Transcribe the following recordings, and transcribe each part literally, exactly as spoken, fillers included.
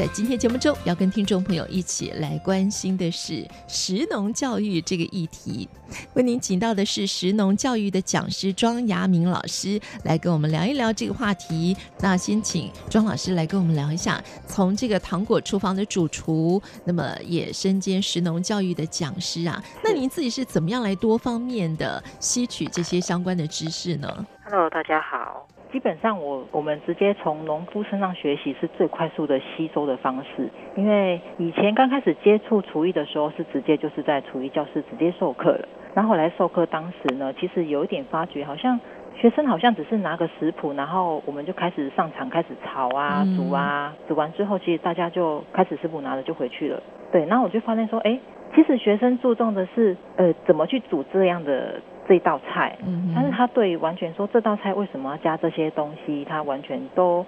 在今天节目中，要跟听众朋友一起来关心的是食农教育这个议题。为您请到的是食农教育的讲师庄雅明老师，来跟我们聊一聊这个话题。那先请庄老师来跟我们聊一下，从这个糖果厨房的主厨，那么也身兼食农教育的讲师啊，那您自己是怎么样来多方面的吸取这些相关的知识呢？ Hello， 大家好。基本上我我们直接从农夫身上学习是最快速的吸收的方式，因为以前刚开始接触厨艺的时候是直接就是在厨艺教室直接授课了，然后来授课当时呢，其实有一点发觉好像学生好像只是拿个食谱，然后我们就开始上场开始炒啊煮啊，煮完之后其实大家就开始食谱拿了就回去了。对，然后我就发现说哎，其实学生注重的是呃怎么去煮这样的这一道菜，但是他对完全说这道菜为什么要加这些东西，他完全都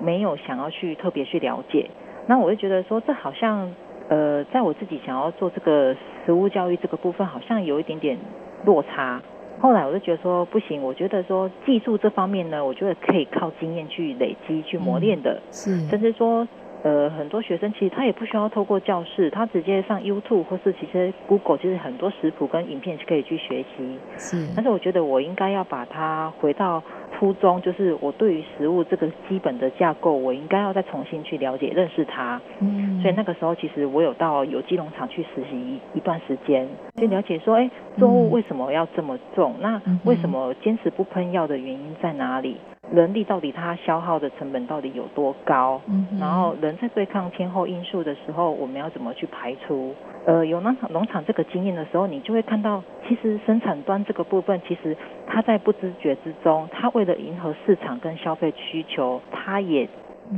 没有想要去特别去了解。那我就觉得说这好像呃，在我自己想要做这个食物教育这个部分好像有一点点落差。后来我就觉得说不行，我觉得说技术这方面呢，我觉得可以靠经验去累积去磨练的、嗯、甚至说呃，很多学生其实他也不需要透过教室，他直接上 YouTube 或是其实 Google， 其实很多食谱跟影片是可以去学习。是，但是我觉得我应该要把它回到初衷，就是我对于食物这个基本的架构，我应该要再重新去了解认识它。嗯，所以那个时候其实我有到有机农场去实习一段时间，就了解说，哎，作物为什么要这么种？那为什么坚持不喷药的原因在哪里？人力到底它消耗的成本到底有多高、嗯、然后人在对抗天候因素的时候我们要怎么去排除，呃，有农场农场这个经验的时候，你就会看到其实生产端这个部分其实它在不知觉之中，它为了迎合市场跟消费需求，它也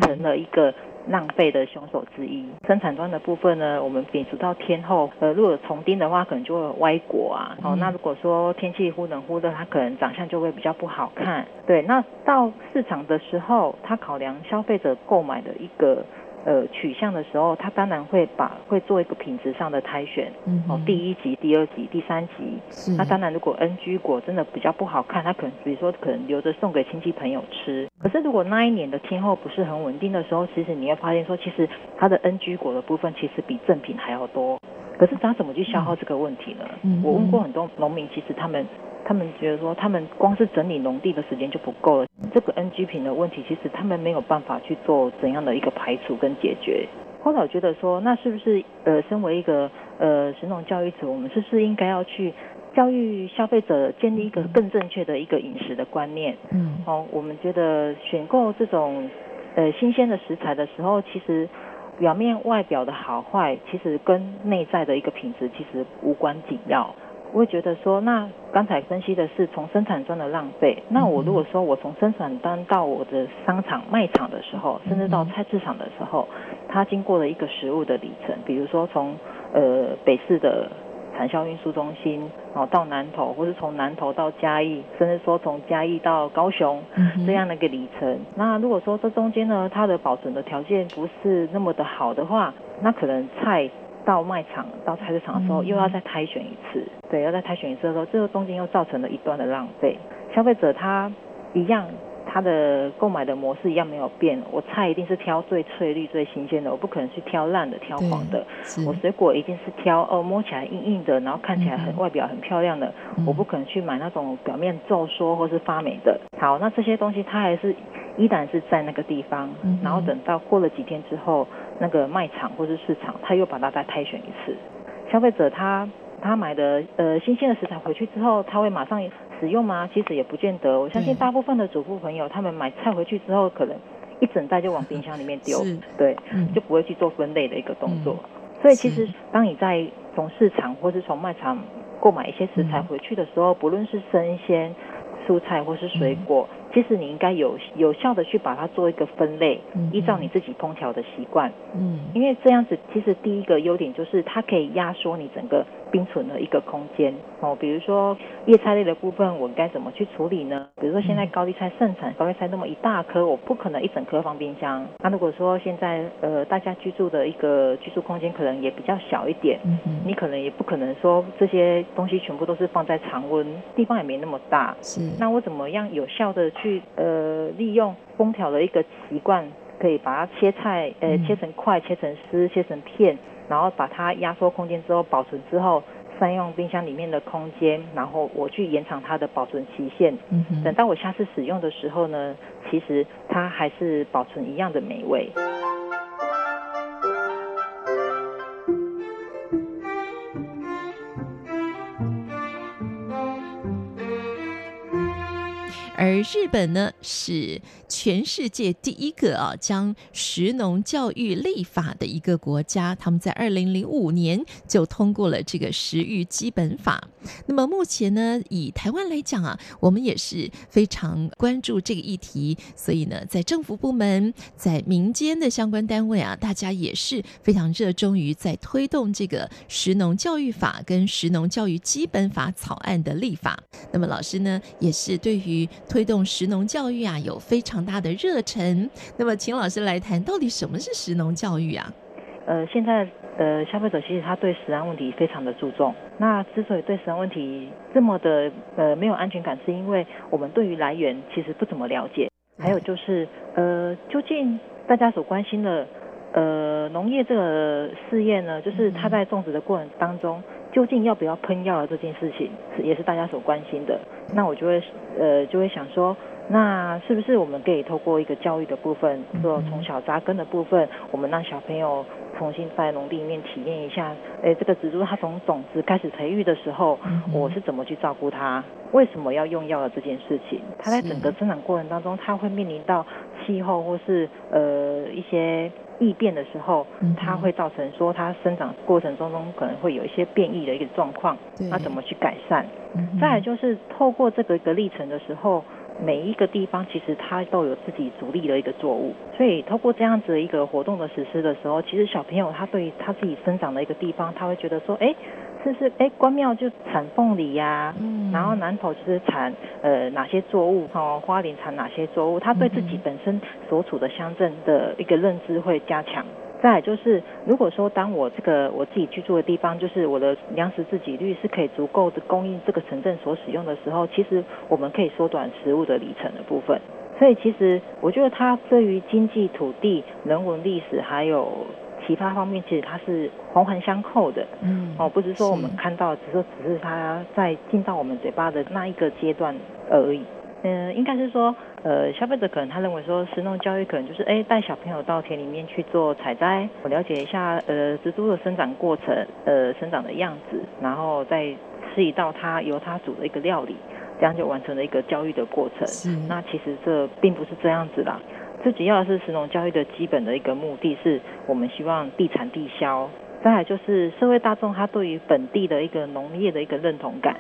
成了一个浪费的凶手之一。生产端的部分呢，我们比如到天候，呃，如果有重丁的话可能就会有歪果啊、嗯、哦，那如果说天气忽冷忽热，它可能长相就会比较不好看。对，那到市场的时候，它考量消费者购买的一个呃取向的时候，它当然会把会做一个品质上的筛选、嗯、哦，第一级第二级第三级。那当然如果 N G 果真的比较不好看，它可能比如说可能留着送给亲戚朋友吃。可是如果那一年的天候不是很稳定的时候，其实你会发现说其实它的 N G 果的部分其实比正品还要多。可是它怎么去消耗这个问题呢、嗯、我问过很多农民，其实他们他们觉得说他们光是整理农地的时间就不够了，这个 N G 品的问题其实他们没有办法去做怎样的一个排除跟解决。后来我觉得说那是不是呃，身为一个呃食农教育者，我们是不是应该要去教育消费者建立一个更正确的一个饮食的观念。嗯，哦，我们觉得选购这种呃新鲜的食材的时候，其实表面外表的好坏其实跟内在的一个品质其实无关紧要。我会觉得说那刚才分析的是从生产端的浪费，那我如果说我从生产端到我的商场卖场的时候，甚至到菜市场的时候，它经过了一个食物的里程，比如说从呃北市的产销运输中心，然后到南投，或是从南投到嘉义，甚至说从嘉义到高雄这样的一个里程。那如果说这中间呢，它的保存的条件不是那么的好的话，那可能菜到卖场到菜市场的时候又要再筛选一次，对，要再筛选一次的时候，这个中间又造成了一段的浪费。消费者他一样，他的购买的模式一样没有变，我菜一定是挑最翠绿最新鲜的，我不可能去挑烂的挑黄的，我水果一定是挑哦摸起来硬硬的，然后看起来很、嗯、外表很漂亮的、嗯、我不可能去买那种表面皱缩或是发霉的。好，那这些东西它还是依然是在那个地方、嗯、然后等到过了几天之后，那个卖场或是市场他又把它再筛选一次。消费者他他买的呃新鲜的食材回去之后，他会马上使用吗？其实也不见得。我相信大部分的主妇朋友，他们买菜回去之后，可能一整袋就往冰箱里面丢，对、嗯，就不会去做分类的一个动作。嗯、所以其实当你在从市场或是从卖场购买一些食材回去的时候，不论是生鲜蔬菜或是水果，其实你应该有有效的去把它做一个分类，依照你自己烹调的习惯。嗯，因为这样子，其实第一个优点就是它可以压缩你整个冰存的一个空间哦。比如说叶菜类的部分，我该怎么去处理呢？比如说现在高丽菜盛产，高丽菜那么一大颗，我不可能一整颗放冰箱。那如果说现在呃大家居住的一个居住空间可能也比较小一点，嗯嗯，你可能也不可能说这些东西全部都是放在常温，地方也没那么大。是，那我怎么样有效的去去呃利用烹调的一个习惯，可以把它切菜，呃切成块、切成丝、切成片，然后把它压缩空间之后保存之后，善用冰箱里面的空间，然后我去延长它的保存期限。嗯，等到我下次使用的时候呢，其实它还是保存一样的美味。而日本呢，是全世界第一个啊将食农教育立法的一个国家，他们在二零零五年就通过了这个食育基本法。那么目前呢，以台湾来讲啊，我们也是非常关注这个议题，所以呢，在政府部门、在民间的相关单位啊，大家也是非常热衷于在推动这个食农教育法跟食农教育基本法草案的立法。那么老师呢，也是对于推动食农教育啊，有非常大的热忱。那么，请老师来谈，到底什么是食农教育啊？呃，现在呃，消费者其实他对食安问题非常的注重。那之所以对食安问题这么的呃没有安全感，是因为我们对于来源其实不怎么了解。还有就是呃，究竟大家所关心的呃农业这个事业呢，就是他在种植的过程当中，究竟要不要喷药的这件事情，也是大家所关心的。那我就会呃就会想说，那是不是我们可以透过一个教育的部分，说从小扎根的部分，我们让小朋友重新在农地里面体验一下，哎，这个植株它从种子开始培育的时候，我是怎么去照顾它，为什么要用药的这件事情，它在整个生长过程当中，它会面临到气候或是呃一些异变的时候，它会造成说它生长过程中中可能会有一些变异的一个状况，那怎么去改善？再来就是透过这个一个历程的时候，每一个地方其实它都有自己独立的一个作物，所以透过这样子的一个活动的实施的时候，其实小朋友他对于他自己生长的一个地方，他会觉得说，哎，是不是哎关庙就产凤梨呀、啊嗯，然后南投就是产呃哪些作物哦，花莲产哪些作物，他对自己本身所处的乡镇的一个认知会加强。再来就是，如果说当我这个我自己居住的地方，就是我的粮食自给率是可以足够的供应这个城镇所使用的时候，其实我们可以缩短食物的里程的部分。所以其实我觉得它对于经济、土地、人文、历史还有其他方面，其实它是环环相扣的。嗯，哦，不是说我们看到，只是只是它在进到我们嘴巴的那一个阶段而已。嗯，应该是说，呃，消费者可能他认为说，食农教育可能就是，哎，带小朋友到田里面去做采摘，我了解一下，呃，植株的生长过程，呃，生长的样子，然后再吃一道它由它煮的一个料理，这样就完成了一个教育的过程。那其实这并不是这样子啦。最主要是食农教育的基本的一个目的是，我们希望地产地消，再来就是社会大众他对于本地的一个农业的一个认同感。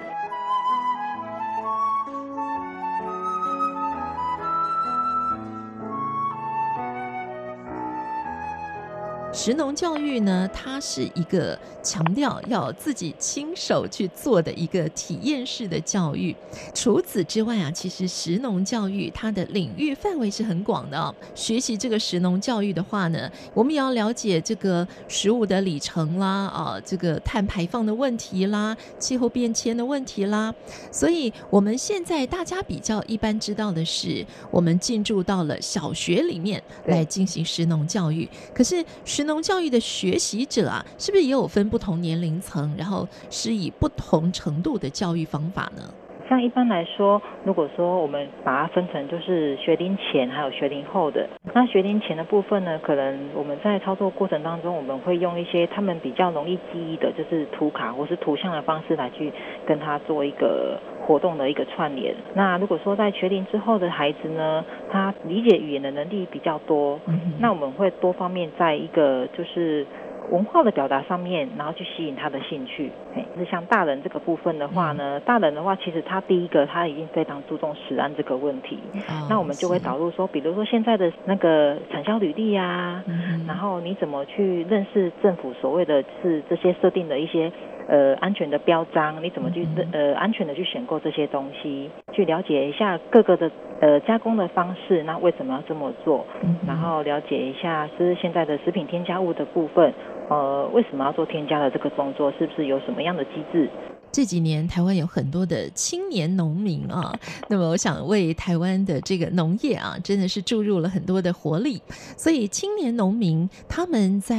食农教育呢，它是一个强调要自己亲手去做的一个体验式的教育。除此之外啊，其实食农教育它的领域范围是很广的哦。学习这个食农教育的话呢，我们也要了解这个食物的里程啦，啊，这个碳排放的问题啦，气候变迁的问题啦。所以我们现在大家比较一般知道的是，我们进驻到了小学里面来进行食农教育。可是食食农教育的学习者啊，是不是也有分不同年龄层，然后施以不同程度的教育方法呢？像一般来说，如果说我们把它分成就是学龄前还有学龄后的，那学龄前的部分呢，可能我们在操作过程当中，我们会用一些他们比较容易记忆的，就是图卡或是图像的方式来去跟他做一个活动的一个串联。那如果说在学龄之后的孩子呢，他理解语言的能力比较多，那我们会多方面在一个就是文化的表达上面，然后去吸引他的兴趣。嘿，就是像大人这个部分的话呢，大人的话其实他第一个他已经非常注重食安这个问题，哦、那我们就会导入说，比如说现在的那个产销履历啊，嗯、然后你怎么去认识政府所谓的是这些设定的一些。呃，安全的标章，你怎么去呃安全的去选购这些东西？去了解一下各个的呃加工的方式，那为什么要这么做？然后了解一下就是现在的食品添加物的部分，呃，为什么要做添加的这个动作？是不是有什么样的机制？这几年台湾有很多的青年农民啊，那么我想为台湾的这个农业啊，真的是注入了很多的活力。所以青年农民他们在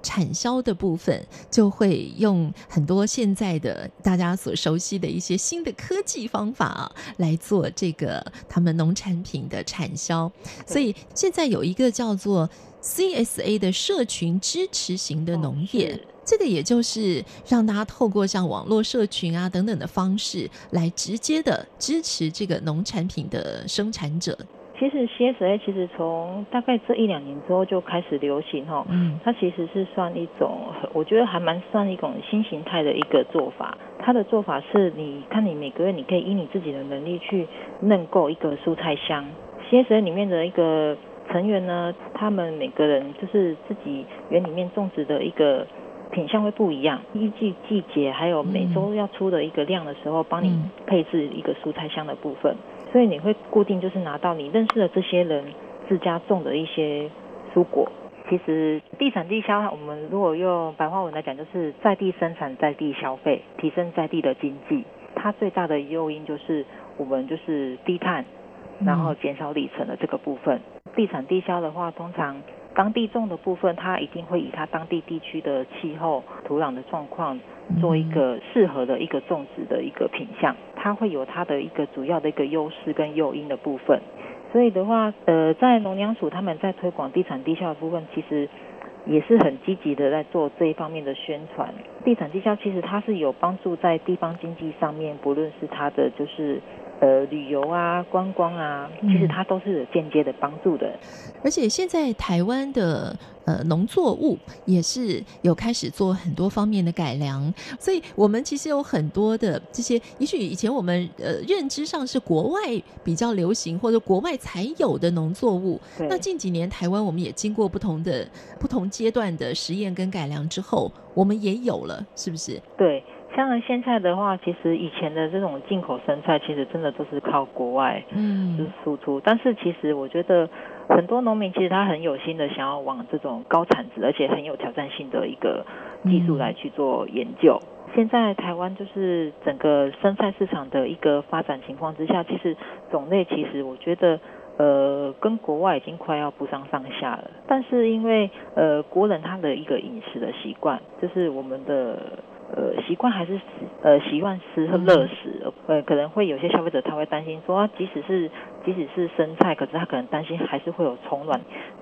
产销的部分，就会用很多现在的大家所熟悉的一些新的科技方法啊，来做这个他们农产品的产销。所以现在有一个叫做 C S A 的社群支持型的农业。这个也就是让大家透过像网络社群啊等等的方式来直接的支持这个农产品的生产者。其实 C S A 其实从大概这一两年之后就开始流行哈、哦嗯，它其实是算一种，我觉得还蛮算一种新形态的一个做法。它的做法是你看你每个月你可以以你自己的能力去认购一个蔬菜箱。C S A 里面的一个成员呢，他们每个人就是自己园里面种植的一个品项会不一样，依据季节还有每周要出的一个量的时候，帮你配置一个蔬菜箱的部分，所以你会固定就是拿到你认识的这些人自家种的一些蔬果。其实地产地消，我们如果用白话文来讲，就是在地生产在地消费，提升在地的经济。它最大的诱因就是我们就是低碳，然后减少里程的这个部分。地产地消的话，通常当地种的部分，它一定会以它当地地区的气候、土壤的状况做一个适合的一个种植的一个品项，它会有它的一个主要的一个优势跟诱因的部分。所以的话，呃，在农粮署他们在推广地产地消的部分，其实也是很积极的在做这一方面的宣传。地产地消其实它是有帮助在地方经济上面，不论是它的就是。呃，旅游啊，观光啊，其实它都是有间接的帮助的。嗯、而且现在台湾的呃农作物也是有开始做很多方面的改良，所以我们其实有很多的这些，也许以前我们呃认知上是国外比较流行或者国外才有的农作物，那近几年台湾我们也经过不同的不同阶段的实验跟改良之后，我们也有了，是不是？对。像现在的话，其实以前的这种进口生菜，其实真的都是靠国外，嗯，就是输出。但是其实我觉得很多农民其实他很有心的想要往这种高产值，而且很有挑战性的一个技术来去做研究。嗯现在台湾就是整个生菜市场的一个发展情况之下，其实种类其实我觉得呃跟国外已经快要不相上下了。但是因为呃国人他的一个饮食的习惯，就是我们的呃习惯还是呃习惯吃热食，呃可能会有些消费者他会担心说、啊、即使是即使是生菜，可是他可能担心还是会有虫卵，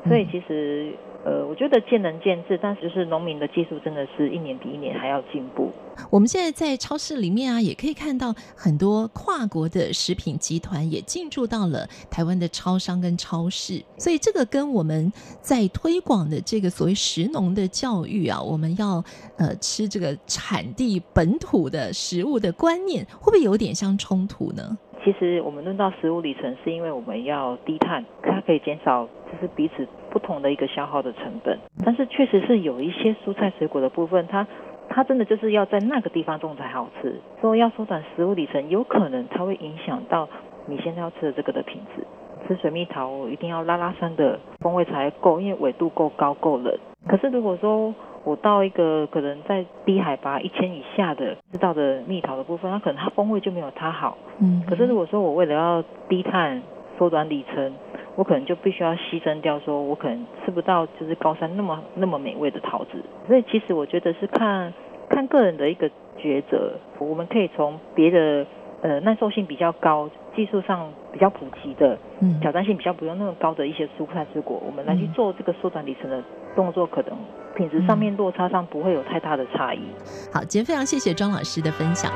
所以其实呃我觉得见仁见智，但是就是农民的技术真的是一年比一年还要进步。我们现在在超市里面啊，也可以看到很多跨国的食品集团也进驻到了台湾的超商跟超市，所以这个跟我们在推广的这个所谓食农的教育啊，我们要呃吃这个产地本土的食物的观念，会不会有点相冲突呢？其实我们论到食物里程，是因为我们要低碳，它可以减少就是彼此不同的一个消耗的成本。但是确实是有一些蔬菜水果的部分，它它真的就是要在那个地方种才好吃，所以要缩短食物里程，有可能它会影响到你现在要吃的这个的品质。吃水蜜桃我一定要拉拉山的风味才够，因为纬度够高够冷。可是如果说我到一个可能在低海拔一千以下的吃到的蜜桃的部分，它可能它风味就没有它好。嗯，可是如果说我为了要低碳缩短里程，我可能就必须要牺牲掉说我可能吃不到就是高山那么那么美味的桃子。所以其实我觉得是看看个人的一个抉择，我们可以从别的呃耐受性比较高、技术上比较普及的、嗯、挑战性比较不用那么高的一些蔬菜水果，我们来去做这个缩短里程的动作，可能品质上面落差上不会有太大的差异。好，今天非常谢谢庄老师的分享。